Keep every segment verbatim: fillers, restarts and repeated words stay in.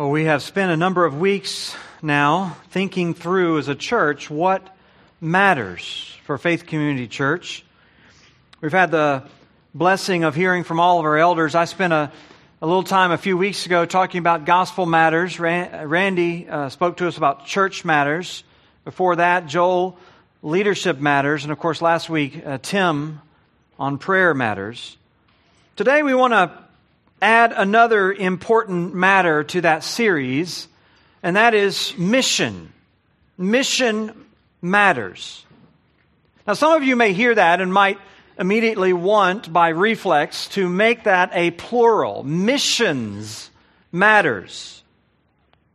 Well, we have spent a number of weeks now thinking through as a church what matters for Faith Community Church. We've had the blessing of hearing from all of our elders. I spent a, a little time a few weeks ago talking about gospel matters. Randy uh, spoke to us about church matters. Before that, Joel, leadership matters. And of course, last week, uh, Tim on prayer matters. Today, we want to add another important matter to that series, and that is mission. Mission matters. Now, some of you may hear that and might immediately want, by reflex, to make that a plural. Missions matters.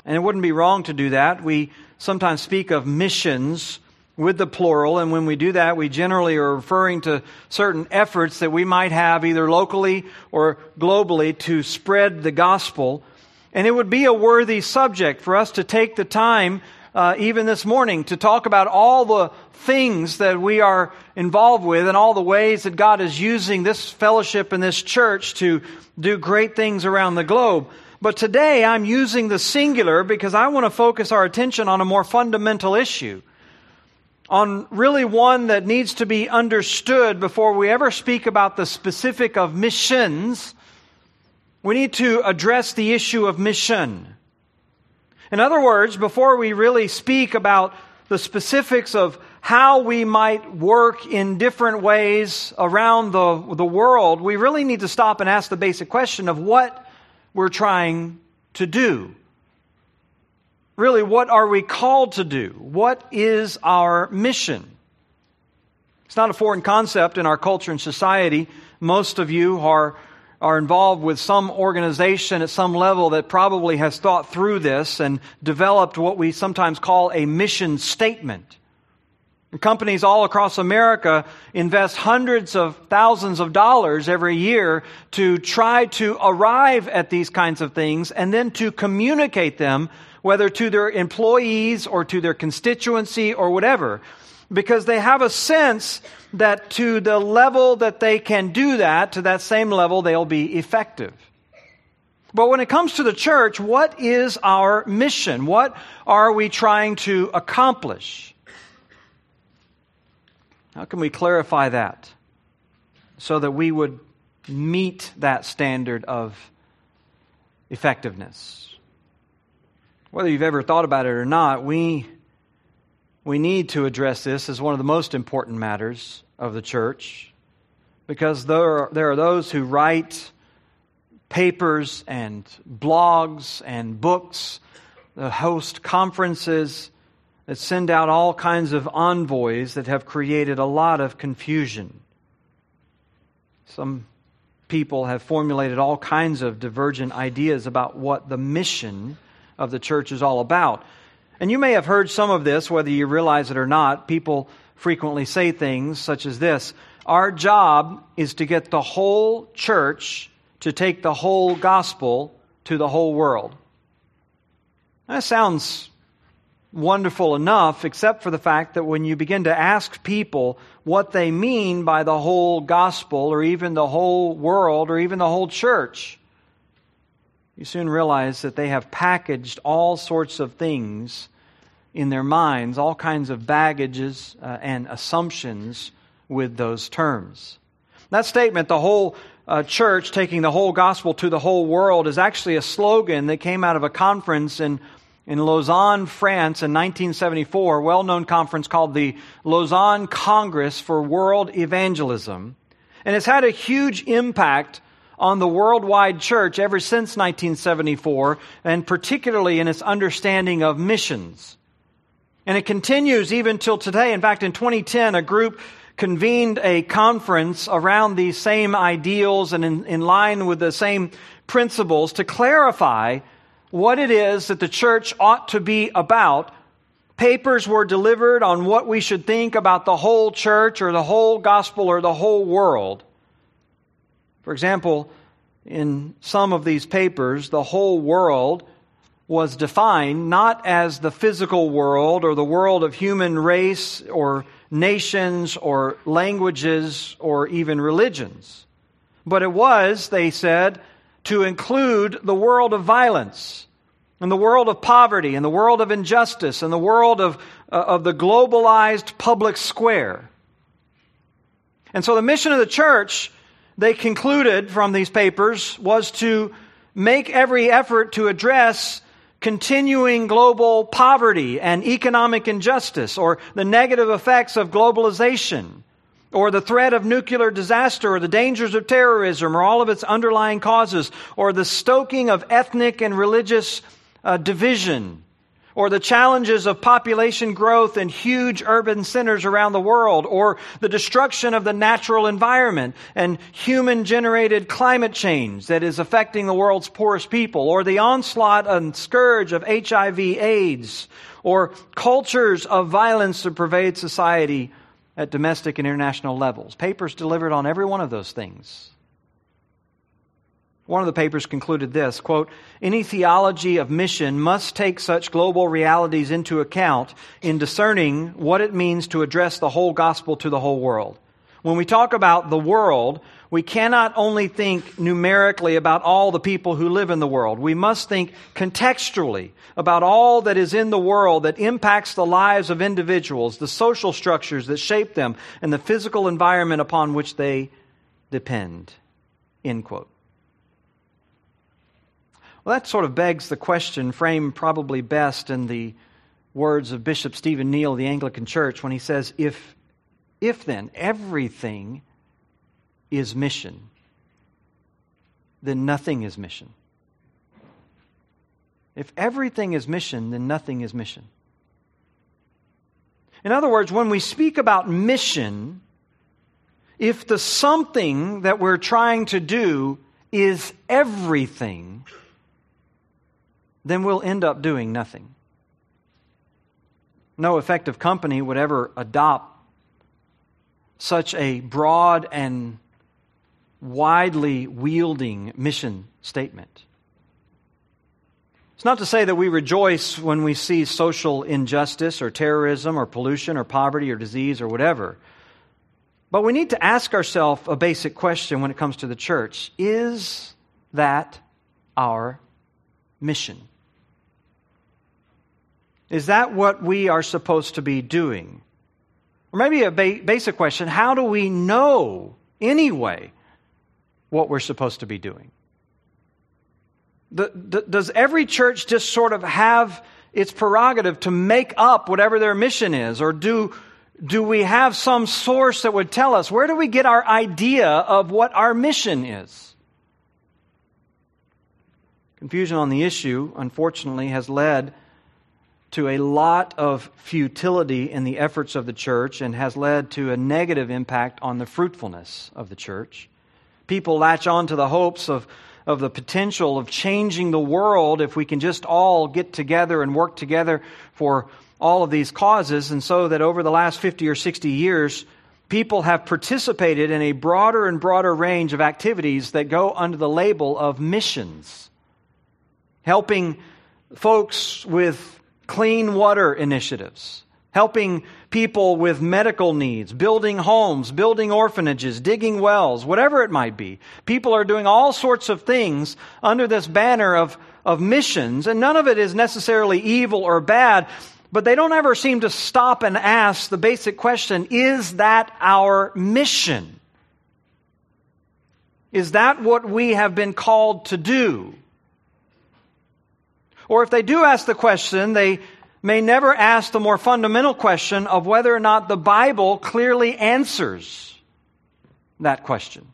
And it wouldn't be wrong to do that. We sometimes speak of missions with the plural, and when we do that, we generally are referring to certain efforts that we might have either locally or globally to spread the gospel. And it would be a worthy subject for us to take the time, uh, even this morning, to talk about all the things that we are involved with and all the ways that God is using this fellowship and this church to do great things around the globe. But today, I'm using the singular because I want to focus our attention on a more fundamental issue, on really one that needs to be understood before we ever speak about the specific of missions. We need to address the issue of mission. In other words, before we really speak about the specifics of how we might work in different ways around the, the world, we really need to stop and ask the basic question of what we're trying to do. Really, what are we called to do? What is our mission? It's not a foreign concept in our culture and society. Most of you are, are involved with some organization at some level that probably has thought through this and developed what we sometimes call a mission statement. And companies all across America invest hundreds of thousands of dollars every year to try to arrive at these kinds of things and then to communicate them, whether to their employees or to their constituency or whatever, because they have a sense that to the level that they can do that, to that same level, they'll be effective. But when it comes to the church, what is our mission? What are we trying to accomplish? How can we clarify that so that we would meet that standard of effectiveness? Whether you've ever thought about it or not, we we need to address this as one of the most important matters of the church, because there are, there are those who write papers and blogs and books, that host conferences, that send out all kinds of envoys that have created a lot of confusion. Some people have formulated all kinds of divergent ideas about what the mission is of the church is all about. And you may have heard some of this, whether you realize it or not. People frequently say things such as this: our job is to get the whole church to take the whole gospel to the whole world. That sounds wonderful enough, except for the fact that when you begin to ask people what they mean by the whole gospel, or even the whole world, or even the whole church, you soon realize that they have packaged all sorts of things in their minds, all kinds of baggages uh, and assumptions with those terms. That statement, the whole uh, church taking the whole gospel to the whole world, is actually a slogan that came out of a conference in, in Lausanne, France in nineteen seventy-four, a well-known conference called the Lausanne Congress for World Evangelism. And it's had a huge impact on the worldwide church ever since nineteen seventy-four, and particularly in its understanding of missions. And it continues even till today. In fact, in twenty ten, a group convened a conference around these same ideals and in, in line with the same principles to clarify what it is that the church ought to be about. Papers were delivered on what we should think about the whole church or the whole gospel or the whole world. For example, in some of these papers, the whole world was defined not as the physical world or the world of human race or nations or languages or even religions, but it was, they said, to include the world of violence, In the world of poverty, in the world of injustice, in the world of, uh, of the globalized public square. And so the mission of the church, they concluded from these papers, was to make every effort to address continuing global poverty and economic injustice, or the negative effects of globalization, or the threat of nuclear disaster, or the dangers of terrorism, or all of its underlying causes, or the stoking of ethnic and religious uh, division, or the challenges of population growth in huge urban centers around the world, or the destruction of the natural environment and human-generated climate change that is affecting the world's poorest people, or the onslaught and scourge of H I V AIDS, or cultures of violence that pervade society at domestic and international levels. Papers delivered on every one of those things. One of the papers concluded this, quote, "Any theology of mission must take such global realities into account in discerning what it means to address the whole gospel to the whole world. When we talk about the world, we cannot only think numerically about all the people who live in the world. We must think contextually about all that is in the world that impacts the lives of individuals, the social structures that shape them, and the physical environment upon which they depend." End quote. Well, that sort of begs the question, framed probably best in the words of Bishop Stephen Neill of the Anglican Church when he says, if If then everything is mission, then nothing is mission. If everything is mission, then nothing is mission. In other words, when we speak about mission, if the something that we're trying to do is everything, then we'll end up doing nothing. No effective company would ever adopt such a broad and widely wielding mission statement. It's not to say that we rejoice when we see social injustice or terrorism or pollution or poverty or disease or whatever. But we need to ask ourselves a basic question when it comes to the church. Is that our mission? Is that what we are supposed to be doing? Or maybe a ba- basic question, how do we know anyway what we're supposed to be doing? The, the, does every church just sort of have its prerogative to make up whatever their mission is? Or do, do we have some source that would tell us, where do we get our idea of what our mission is? Confusion on the issue, unfortunately, has led to a lot of futility in the efforts of the church and has led to a negative impact on the fruitfulness of the church. People latch on to the hopes of, of the potential of changing the world if we can just all get together and work together for all of these causes. And so that over the last fifty or sixty years, people have participated in a broader and broader range of activities that go under the label of missions. Helping folks with clean water initiatives, helping people with medical needs, building homes, building orphanages, digging wells, whatever it might be. People are doing all sorts of things under this banner of, of missions, and none of it is necessarily evil or bad, but they don't ever seem to stop and ask the basic question, is that our mission? Is that what we have been called to do? Or if they do ask the question, they may never ask the more fundamental question of whether or not the Bible clearly answers that question.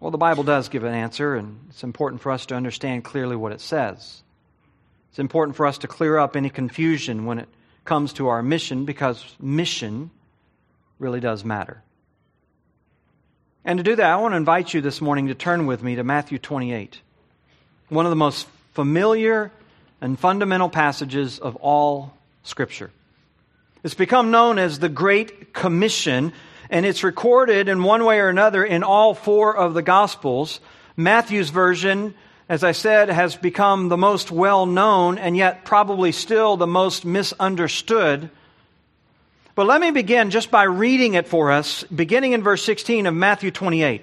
Well, the Bible does give an answer, and it's important for us to understand clearly what it says. It's important for us to clear up any confusion when it comes to our mission, because mission really does matter. And to do that, I want to invite you this morning to turn with me to Matthew twenty-eight. One of the most familiar and fundamental passages of all Scripture. It's become known as the Great Commission, and it's recorded in one way or another in all four of the Gospels. Matthew's version, as I said, has become the most well-known and yet probably still the most misunderstood. But let me begin just by reading it for us, beginning in verse sixteen of Matthew twenty-eight.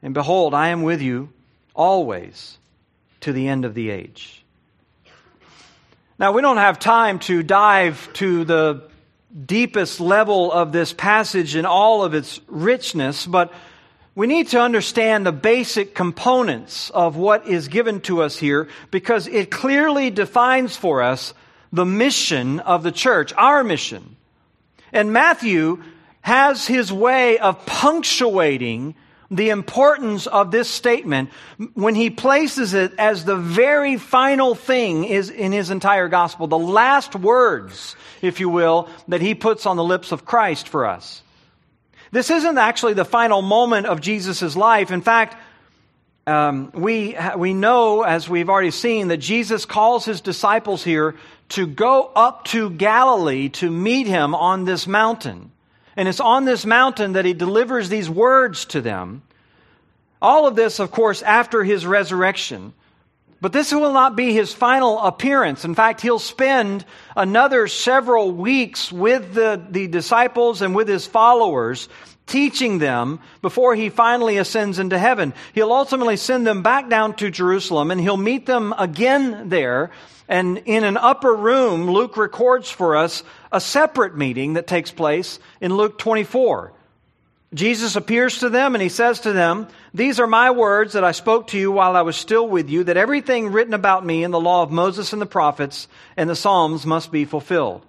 And behold, I am with you always to the end of the age." Now, we don't have time to dive to the deepest level of this passage in all of its richness, but we need to understand the basic components of what is given to us here, because it clearly defines for us the mission of the church, our mission. And Matthew has his way of punctuating the importance of this statement when he places it as the very final thing is in his entire gospel, the last words, if you will, that he puts on the lips of Christ for us. This isn't actually the final moment of Jesus' life. In fact, um, we we know, as we've already seen, that Jesus calls his disciples here to go up to Galilee to meet him on this mountain. And it's on this mountain that he delivers these words to them. All of this, of course, after his resurrection. But this will not be his final appearance. In fact, he'll spend another several weeks with the, the disciples and with his followers, teaching them before he finally ascends into heaven. He'll ultimately send them back down to Jerusalem, and he'll meet them again there. And in an upper room, Luke records for us a separate meeting that takes place in Luke twenty-four. Jesus appears to them and he says to them, "These are my words that I spoke to you while I was still with you, that everything written about me in the law of Moses and the prophets and the Psalms must be fulfilled."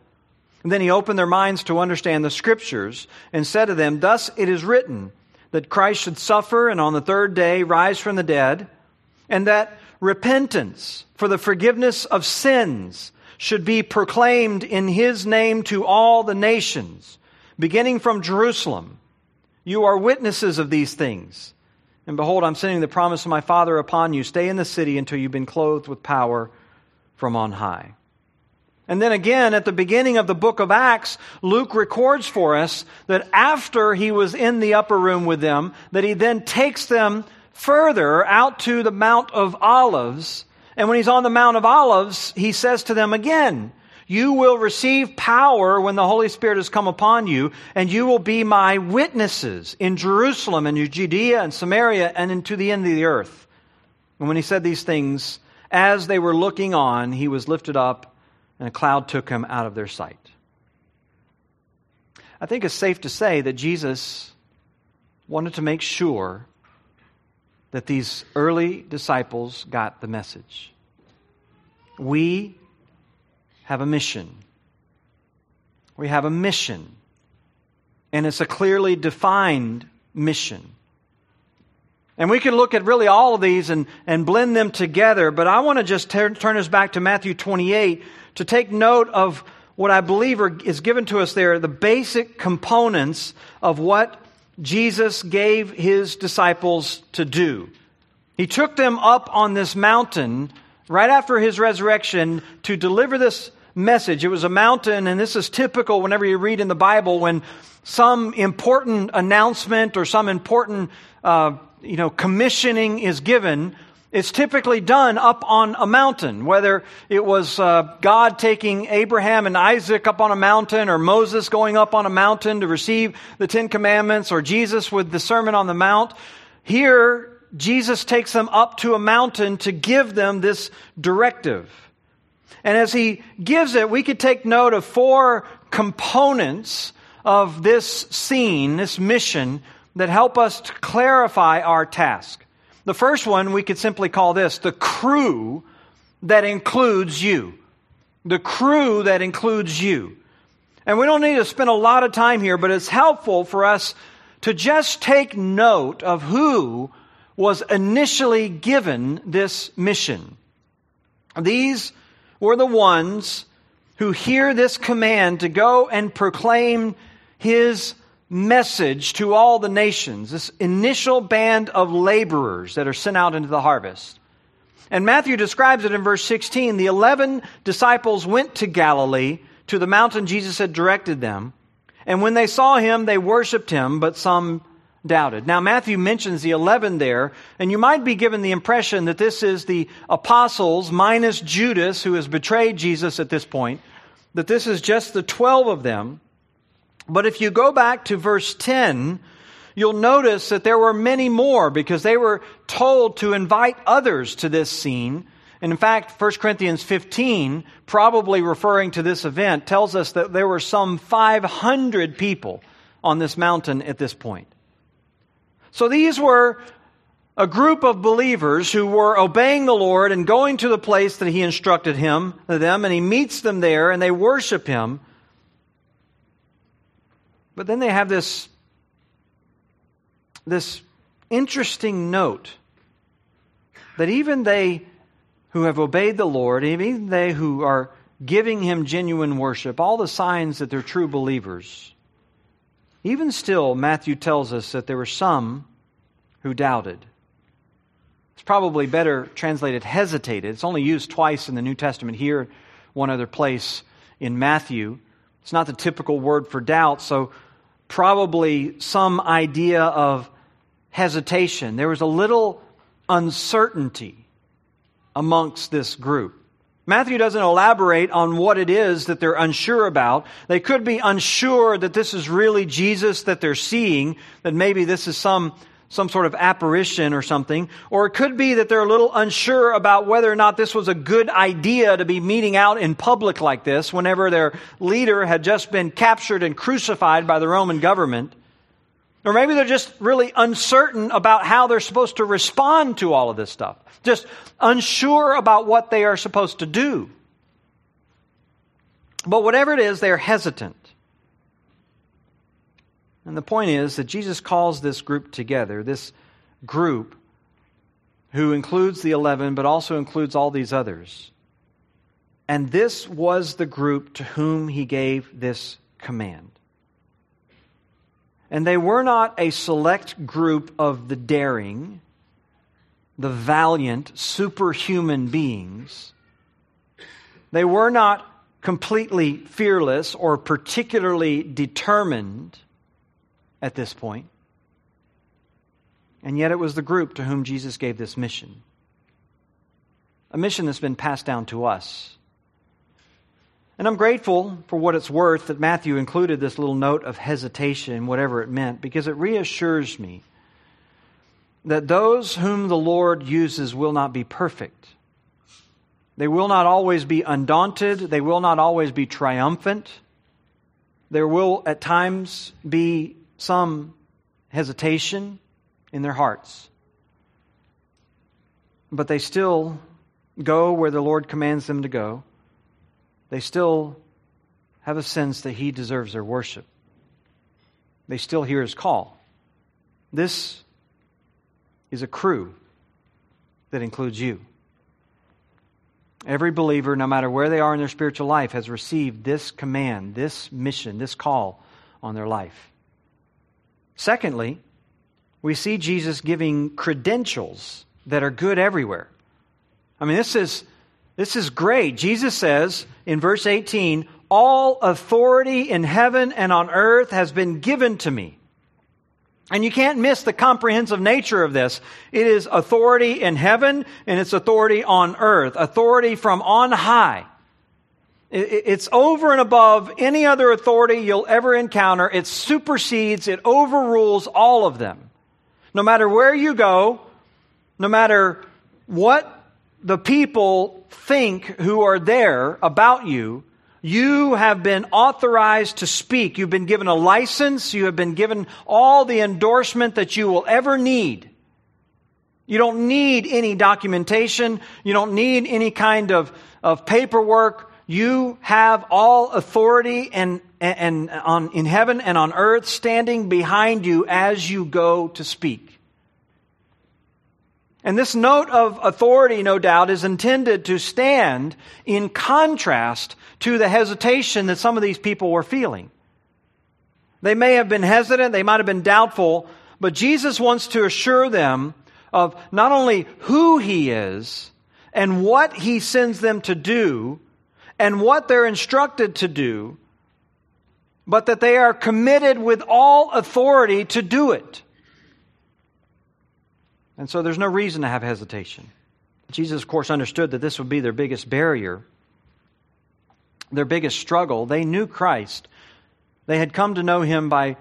And then he opened their minds to understand the scriptures and said to them, "Thus it is written that Christ should suffer and on the third day rise from the dead, and that repentance for the forgiveness of sins should be proclaimed in his name to all the nations, beginning from Jerusalem. You are witnesses of these things. And behold, I'm sending the promise of my Father upon you. Stay in the city until you've been clothed with power from on high." And then again, at the beginning of the book of Acts, Luke records for us that after he was in the upper room with them, that he then takes them further out to the Mount of Olives. And when he's on the Mount of Olives, he says to them again, "You will receive power when the Holy Spirit has come upon you, and you will be my witnesses in Jerusalem and Judea and Samaria and into the end of the earth." And when he said these things, as they were looking on, he was lifted up, and a cloud took him out of their sight. I think it's safe to say that Jesus wanted to make sure that these early disciples got the message. We have a mission. We have a mission. And it's a clearly defined mission. And we can look at really all of these and, and blend them together, but I want to just ter- turn us back to Matthew twenty-eight to take note of what I believe are, is given to us there, the basic components of what Jesus gave his disciples to do. He took them up on this mountain right after his resurrection to deliver this message. It was a mountain, and this is typical whenever you read in the Bible when some important announcement or some important uh, you know, commissioning is given. It's typically done up on a mountain, whether it was uh, God taking Abraham and Isaac up on a mountain, or Moses going up on a mountain to receive the Ten Commandments, or Jesus with the Sermon on the Mount. Here, Jesus takes them up to a mountain to give them this directive. And as he gives it, we could take note of four components of this scene, this mission, that help us to clarify our task. The first one we could simply call this, the crew that includes you. The crew that includes you. And we don't need to spend a lot of time here, but it's helpful for us to just take note of who was initially given this mission. These were the ones who hear this command to go and proclaim his message to all the nations, this initial band of laborers that are sent out into the harvest. And Matthew describes it in verse sixteen. The eleven disciples went to Galilee, to the mountain Jesus had directed them. And when they saw him, they worshiped him, but some doubted. Now, Matthew mentions the eleven there, and you might be given the impression that this is the apostles minus Judas, who has betrayed Jesus at this point, that this is just the twelve of them. But if you go back to verse ten, you'll notice that there were many more, because they were told to invite others to this scene. And in fact, First Corinthians fifteen, probably referring to this event, tells us that there were some five hundred people on this mountain at this point. So these were a group of believers who were obeying the Lord and going to the place that he instructed him, them, and he meets them there, and they worship him. But then they have this, this interesting note that even they who have obeyed the Lord, even they who are giving him genuine worship, all the signs that they're true believers, even still, Matthew tells us that there were some who doubted. It's probably better translated hesitated. It's only used twice in the New Testament here, one other place in Matthew. It's not the typical word for doubt, so probably some idea of hesitation. There was a little uncertainty amongst this group. Matthew doesn't elaborate on what it is that they're unsure about. They could be unsure that this is really Jesus that they're seeing, that maybe this is some, some sort of apparition or something. Or it could be that they're a little unsure about whether or not this was a good idea to be meeting out in public like this whenever their leader had just been captured and crucified by the Roman government. Or maybe they're just really uncertain about how they're supposed to respond to all of this stuff. Just unsure about what they are supposed to do. But whatever it is, they're hesitant. And the point is that Jesus calls this group together, this group who includes the eleven, but also includes all these others. And this was the group to whom he gave this command. And they were not a select group of the daring, the valiant, superhuman beings. They were not completely fearless or particularly determined at this point. And yet it was the group to whom Jesus gave this mission. A mission that's been passed down to us. And I'm grateful, for what it's worth, that Matthew included this little note of hesitation, whatever it meant, because it reassures me that those whom the Lord uses will not be perfect. They will not always be undaunted. They will not always be triumphant. There will at times be some hesitation in their hearts. But they still go where the Lord commands them to go. They still have a sense that he deserves their worship. They still hear his call. This is a crew that includes you. Every believer, no matter where they are in their spiritual life, has received this command, this mission, this call on their life. Secondly, we see Jesus giving credentials that are good everywhere. I mean, this is... This is great. Jesus says in verse eighteen, all authority in heaven and on earth has been given to me. And you can't miss the comprehensive nature of this. It is authority in heaven and it's authority on earth. Authority from on high. It's over and above any other authority you'll ever encounter. It supersedes, it overrules all of them. No matter where you go, no matter what the people think who are there about you, you have been authorized to speak. You've been given a license. You have been given all the endorsement that you will ever need. You don't need any documentation. You don't need any kind of, of paperwork. You have all authority and, and, and on, in heaven and on earth standing behind you as you go to speak. And this note of authority, no doubt, is intended to stand in contrast to the hesitation that some of these people were feeling. They may have been hesitant, they might have been doubtful, but Jesus wants to assure them of not only who He is and what He sends them to do and what they're instructed to do, but that they are committed with all authority to do it. And so there's no reason to have hesitation. Jesus, of course, understood that this would be their biggest barrier, their biggest struggle. They knew Christ. They had come to know Him by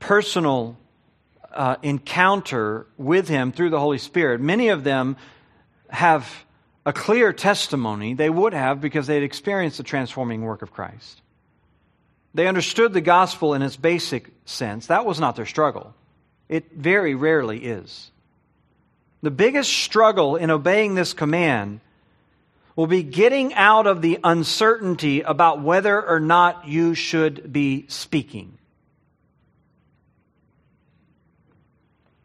personal uh, encounter with Him through the Holy Spirit. Many of them have a clear testimony. They would have because they had experienced the transforming work of Christ. They understood the gospel in its basic sense. That was not their struggle. It very rarely is. The biggest struggle in obeying this command will be getting out of the uncertainty about whether or not you should be speaking.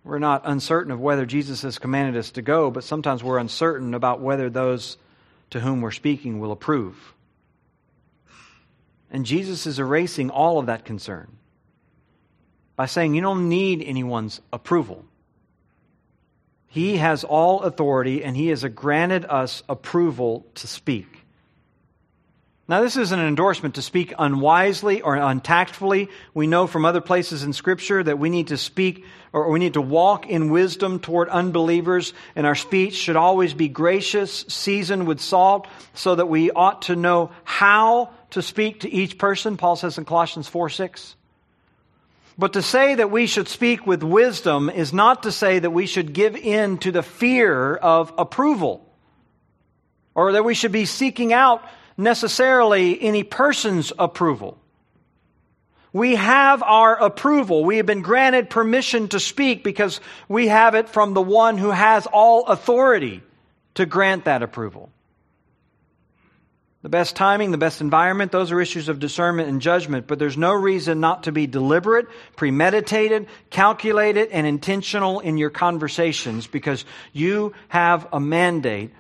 We're not uncertain of whether Jesus has commanded us to go, but sometimes we're uncertain about whether those to whom we're speaking will approve. And Jesus is erasing all of that concern by saying you don't need anyone's approval. He has all authority, and He has granted us approval to speak. Now, this isn't an endorsement to speak unwisely or untactfully. We know from other places in Scripture that we need to speak, or we need to walk in wisdom toward unbelievers, and our speech should always be gracious, seasoned with salt, so that we ought to know how to speak to each person, Paul says in Colossians four six. But to say that we should speak with wisdom is not to say that we should give in to the fear of approval, or that we should be seeking out necessarily any person's approval. We have our approval. We have been granted permission to speak because we have it from the one who has all authority to grant that approval. The best timing, the best environment, those are issues of discernment and judgment, but there's no reason not to be deliberate, premeditated, calculated, and intentional in your conversations because you have a mandate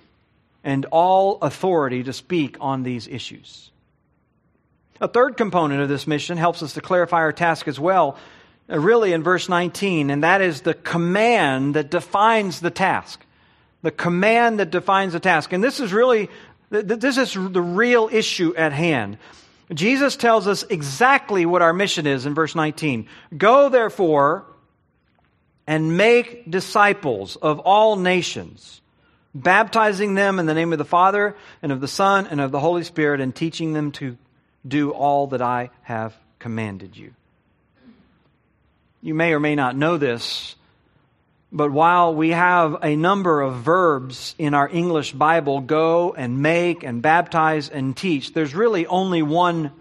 and all authority to speak on these issues. A third component of this mission helps us to clarify our task as well, really in verse nineteen, and that is the command that defines the task. The command that defines the task. And this is really... This is the real issue at hand. Jesus tells us exactly what our mission is in verse nineteen. Go, therefore, and make disciples of all nations, baptizing them in the name of the Father and of the Son and of the Holy Spirit, and teaching them to do all that I have commanded you. You may or may not know this, but while we have a number of verbs in our English Bible, go and make and baptize and teach, there's really only one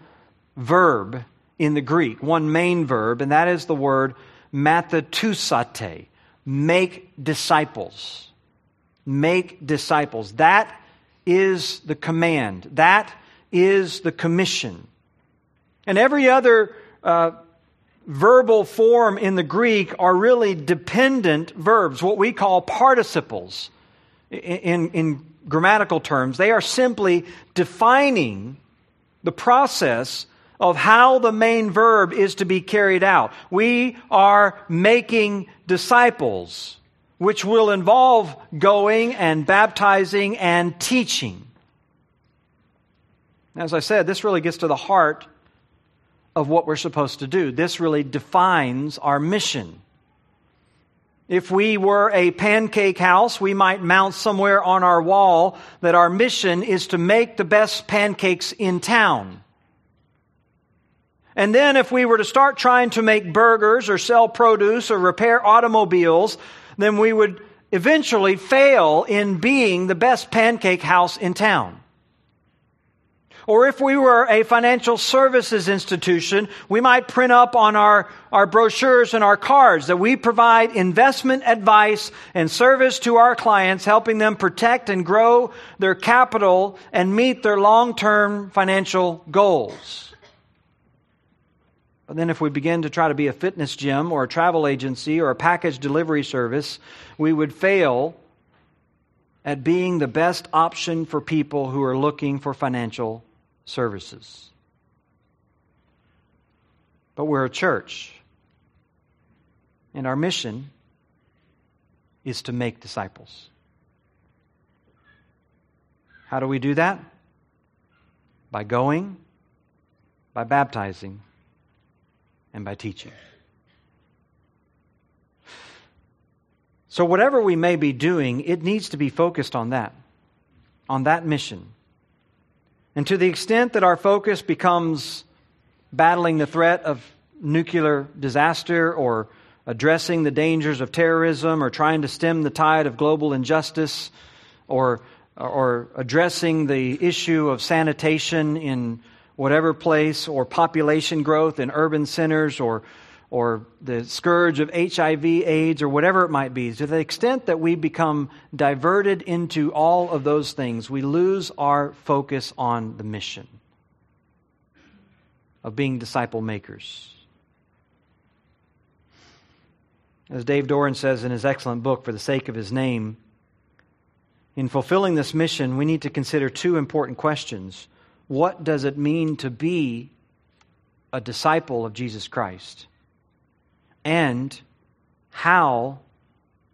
verb in the Greek, one main verb, and that is the word mathetusate, make disciples. Make disciples. That is the command. That is the commission. And every other uh verbal form in the Greek are really dependent verbs, what we call participles in, in grammatical terms. They are simply defining the process of how the main verb is to be carried out. We are making disciples, which will involve going and baptizing and teaching. As I said, this really gets to the heart of what we're supposed to do. This really defines our mission. If we were a pancake house, we might mount somewhere on our wall that our mission is to make the best pancakes in town. And then if we were to start trying to make burgers or sell produce or repair automobiles, then we would eventually fail in being the best pancake house in town. Or if we were a financial services institution, we might print up on our, our brochures and our cards that we provide investment advice and service to our clients, helping them protect and grow their capital and meet their long-term financial goals. But then if we begin to try to be a fitness gym or a travel agency or a package delivery service, we would fail at being the best option for people who are looking for financial services. But we're a church. And our mission is to make disciples. How do we do that? By going, by baptizing, and by teaching. So whatever we may be doing, it needs to be focused on that, on that mission. And to the extent that our focus becomes battling the threat of nuclear disaster or addressing the dangers of terrorism or trying to stem the tide of global injustice or, or addressing the issue of sanitation in whatever place or population growth in urban centers or, or the scourge of H I V, AIDS, or whatever it might be, to the extent that we become diverted into all of those things, we lose our focus on the mission of being disciple makers. As Dave Doran says in his excellent book, For the Sake of His Name, in fulfilling this mission, we need to consider two important questions. What does it mean to be a disciple of Jesus Christ? And how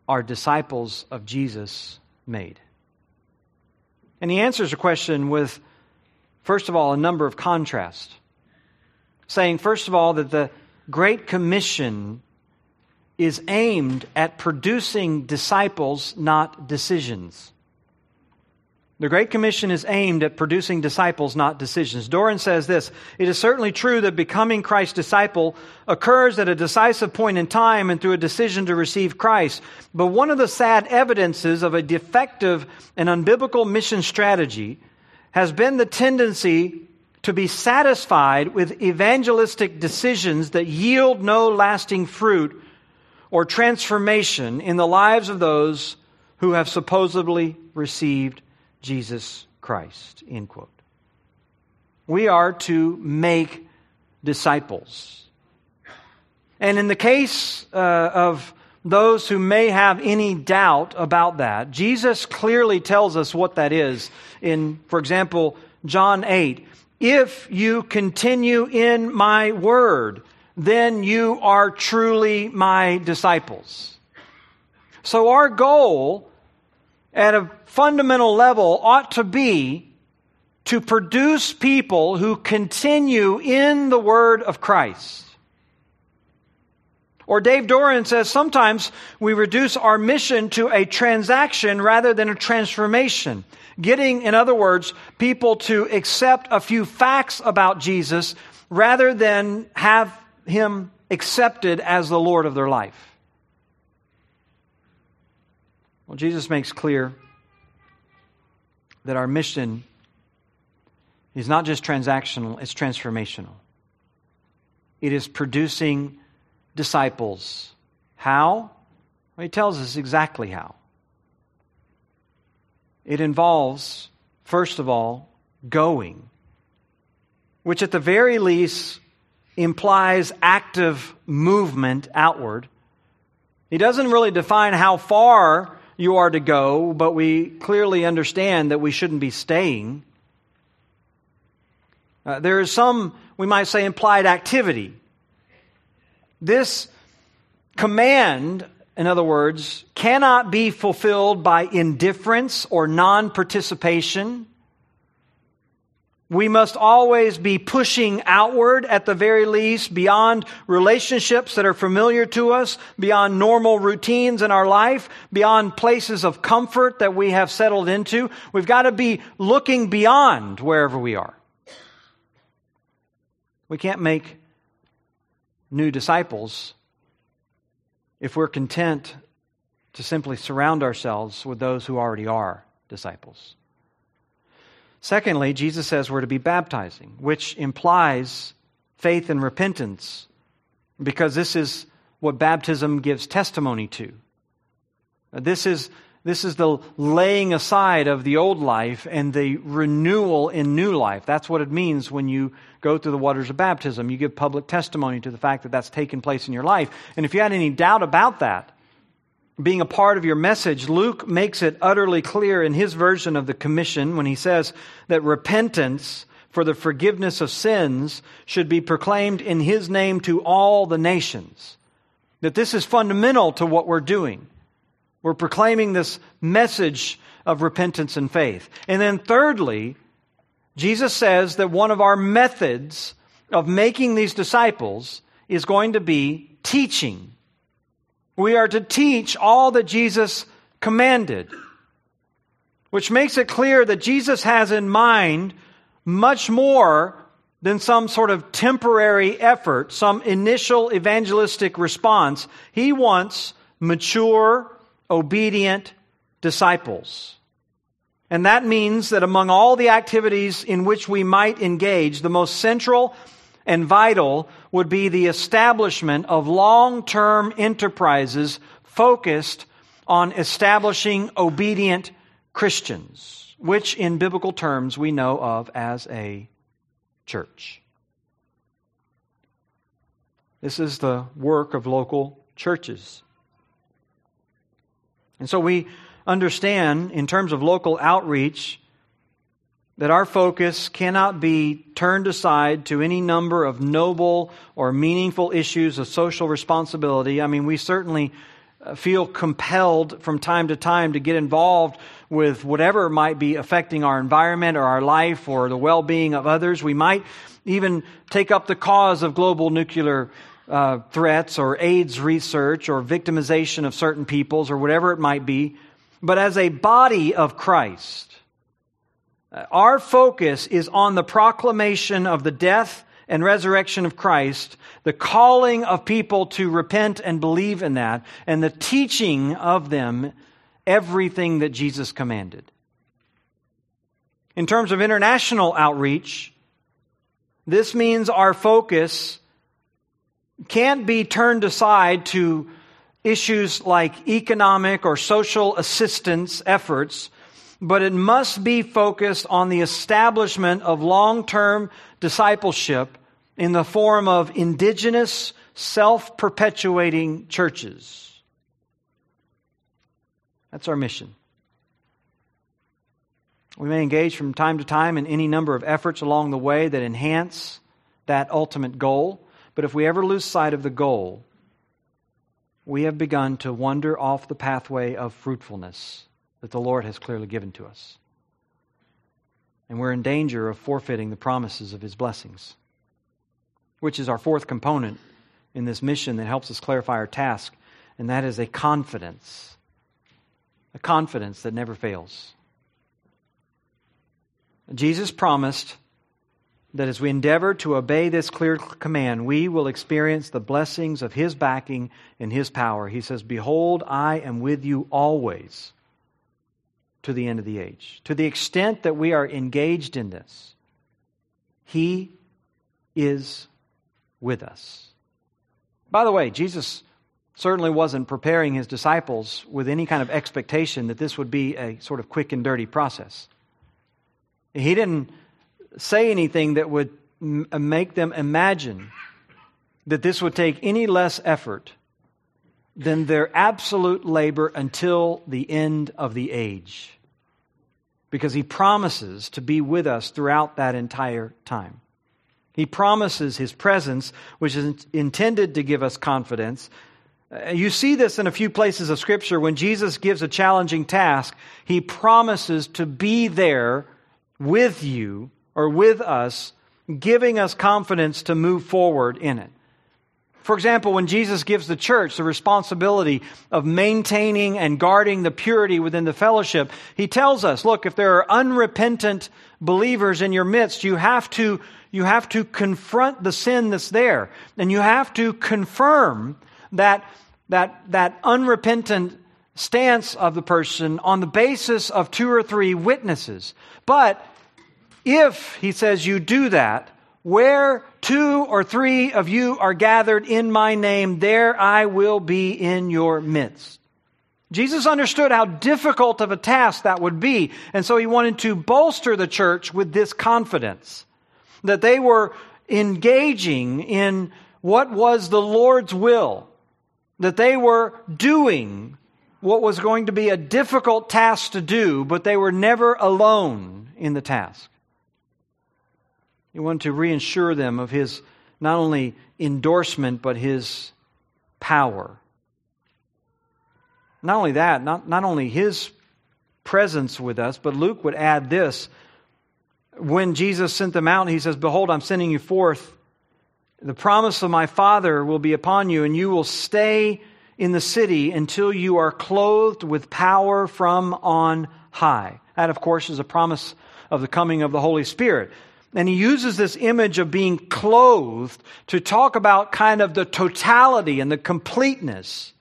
are disciples of Jesus made? And he answers the question with, first of all, a number of contrasts, saying, first of all, that the Great Commission is aimed at producing disciples, not decisions. The Great Commission is aimed at producing disciples, not decisions. Doran says this: it is certainly true that becoming Christ's disciple occurs at a decisive point in time and through a decision to receive Christ. But one of the sad evidences of a defective and unbiblical mission strategy has been the tendency to be satisfied with evangelistic decisions that yield no lasting fruit or transformation in the lives of those who have supposedly received Jesus Christ, end quote. We are to make disciples. And in the case uh, of those who may have any doubt about that, Jesus clearly tells us what that is in, for example, John eight. If you continue in my word, then you are truly my disciples. So our goal at a fundamental level ought to be to produce people who continue in the word of Christ. Or Dave Doran says sometimes we reduce our mission to a transaction rather than a transformation. Getting, in other words, people to accept a few facts about Jesus rather than have him accepted as the Lord of their life. Well, Jesus makes clear that our mission is not just transactional, it's transformational. It is producing disciples. How? Well, he tells us exactly how. It involves, first of all, going, which at the very least implies active movement outward. He doesn't really define how far you are to go, but we clearly understand that we shouldn't be staying. Uh, there is some, we might say, implied activity. This command, in other words, cannot be fulfilled by indifference or non-participation. We must always be pushing outward, at the very least, beyond relationships that are familiar to us, beyond normal routines in our life, beyond places of comfort that we have settled into. We've got to be looking beyond wherever we are. We can't make new disciples if we're content to simply surround ourselves with those who already are disciples. Secondly, Jesus says we're to be baptizing, which implies faith and repentance, because this is what baptism gives testimony to. This is, this is the laying aside of the old life and the renewal in new life. That's what it means when you go through the waters of baptism. You give public testimony to the fact that that's taken place in your life. And if you had any doubt about that being a part of your message, Luke makes it utterly clear in his version of the commission when he says that repentance for the forgiveness of sins should be proclaimed in His name to all the nations. That this is fundamental to what we're doing. We're proclaiming this message of repentance and faith. And then thirdly, Jesus says that one of our methods of making these disciples is going to be teaching. We are to teach all that Jesus commanded, which makes it clear that Jesus has in mind much more than some sort of temporary effort, some initial evangelistic response. He wants mature, obedient disciples. And that means that among all the activities in which we might engage, the most central and vital would be the establishment of long-term enterprises focused on establishing obedient Christians, which in biblical terms we know of as a church. This is the work of local churches. And so we understand, in terms of local outreach, that our focus cannot be turned aside to any number of noble or meaningful issues of social responsibility. I mean, we certainly feel compelled from time to time to get involved with whatever might be affecting our environment or our life or the well-being of others. We might even take up the cause of global nuclear uh, threats or AIDS research or victimization of certain peoples or whatever it might be. But as a body of Christ, our focus is on the proclamation of the death and resurrection of Christ, the calling of people to repent and believe in that, and the teaching of them everything that Jesus commanded. In terms of international outreach, this means our focus can't be turned aside to issues like economic or social assistance efforts, but it must be focused on the establishment of long-term discipleship in the form of indigenous, self-perpetuating churches. That's our mission. We may engage from time to time in any number of efforts along the way that enhance that ultimate goal, but if we ever lose sight of the goal, we have begun to wander off the pathway of fruitfulness that the Lord has clearly given to us. And we're in danger of forfeiting the promises of His blessings, which is our fourth component in this mission that helps us clarify our task, and that is a confidence, a confidence that never fails. Jesus promised that as we endeavor to obey this clear command, we will experience the blessings of His backing and His power. He says, "Behold, I am with you always to the end of the age." To the extent that we are engaged in this, He is with us. By the way, Jesus certainly wasn't preparing His disciples with any kind of expectation that this would be a sort of quick and dirty process. He didn't say anything that would m- make them imagine that this would take any less effort than their absolute labor until the end of the age, because He promises to be with us throughout that entire time. He promises His presence, which is intended to give us confidence. You see this in a few places of Scripture. When Jesus gives a challenging task, He promises to be there with you or with us, giving us confidence to move forward in it. For example, when Jesus gives the church the responsibility of maintaining and guarding the purity within the fellowship, He tells us, look, if there are unrepentant believers in your midst, you have to, you have to confront the sin that's there. And you have to confirm that, that, that unrepentant stance of the person on the basis of two or three witnesses. But if, He says, you do that, where two or three of you are gathered in My name, there I will be in your midst. Jesus understood how difficult of a task that would be, and so He wanted to bolster the church with this confidence that they were engaging in what was the Lord's will, that they were doing what was going to be a difficult task to do, but they were never alone in the task. He wanted to reassure them of his not only endorsement, but his power. Not only that, not, not only his presence with us, but Luke would add this. When Jesus sent them out, he says, "Behold, I'm sending you forth. The promise of my Father will be upon you, and you will stay in the city until you are clothed with power from on high." That, of course, is a promise of the coming of the Holy Spirit. And he uses this image of being clothed to talk about kind of the totality and the completeness.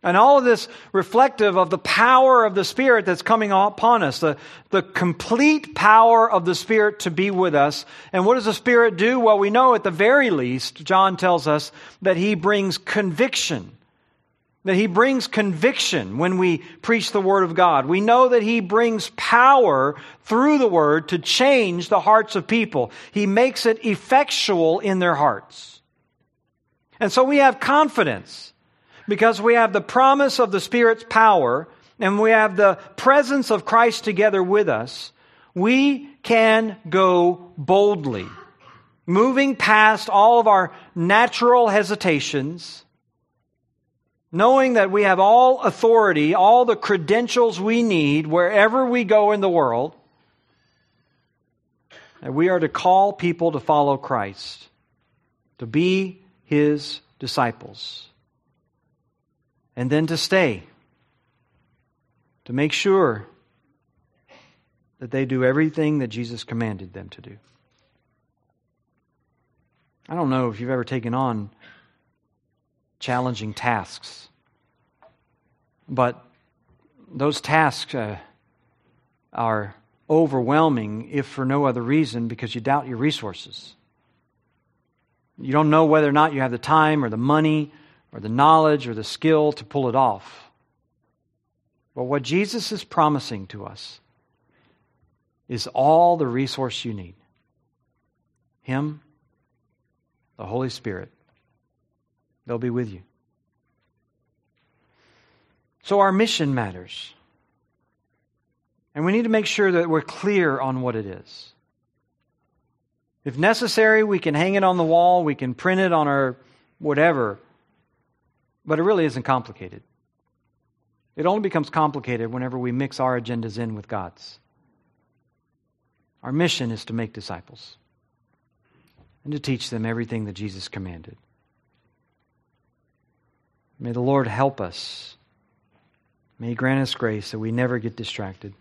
And all of this reflective of the power of the Spirit that's coming upon us, the, the complete power of the Spirit to be with us. And what does the Spirit do? Well, we know at the very least, John tells us that he brings conviction. That he brings conviction when we preach the Word of God. We know that he brings power through the Word to change the hearts of people. He makes it effectual in their hearts. And so we have confidence, because we have the promise of the Spirit's power, and we have the presence of Christ together with us. We can go boldly, moving past all of our natural hesitations, knowing that we have all authority, all the credentials we need wherever we go in the world, and we are to call people to follow Christ, to be his disciples. And then to stay, to make sure that they do everything that Jesus commanded them to do. I don't know if you've ever taken on challenging tasks, but those tasks uh, are overwhelming, if for no other reason, because you doubt your resources. You don't know whether or not you have the time or the money or the knowledge or the skill to pull it off. But what Jesus is promising to us is all the resource you need. Him, the Holy Spirit, they'll be with you. So our mission matters. And we need to make sure that we're clear on what it is. If necessary, we can hang it on the wall, we can print it on our whatever. But it really isn't complicated. It only becomes complicated whenever we mix our agendas in with God's. Our mission is to make disciples and to teach them everything that Jesus commanded. May the Lord help us. May He grant us grace that we never get distracted,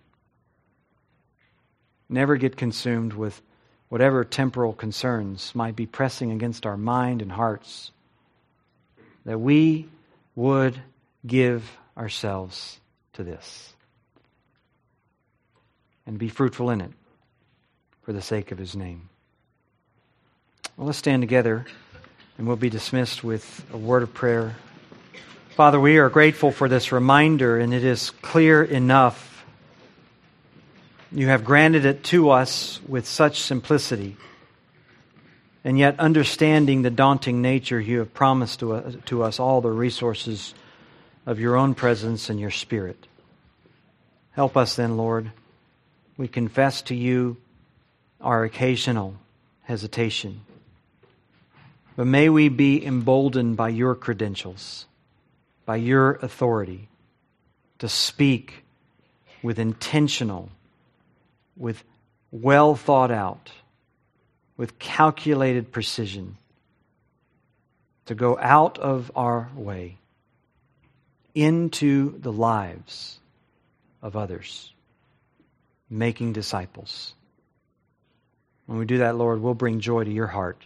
never get consumed with whatever temporal concerns might be pressing against our mind and hearts, that we would give ourselves to this and be fruitful in it for the sake of His name. Well, let's stand together and we'll be dismissed with a word of prayer. Father, we are grateful for this reminder, and it is clear enough. You have granted it to us with such simplicity, and yet understanding the daunting nature, you have promised to us, to us all the resources of your own presence and your Spirit. Help us then, Lord. We confess to you our occasional hesitation. But may we be emboldened by your credentials, by your authority, to speak with intentional, with well thought out, with calculated precision, to go out of our way into the lives of others, making disciples. When we do that, Lord, we'll bring joy to your heart.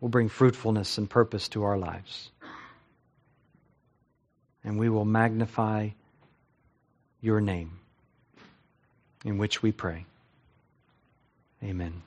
We'll bring fruitfulness and purpose to our lives. And we will magnify your name, in which we pray. Amen.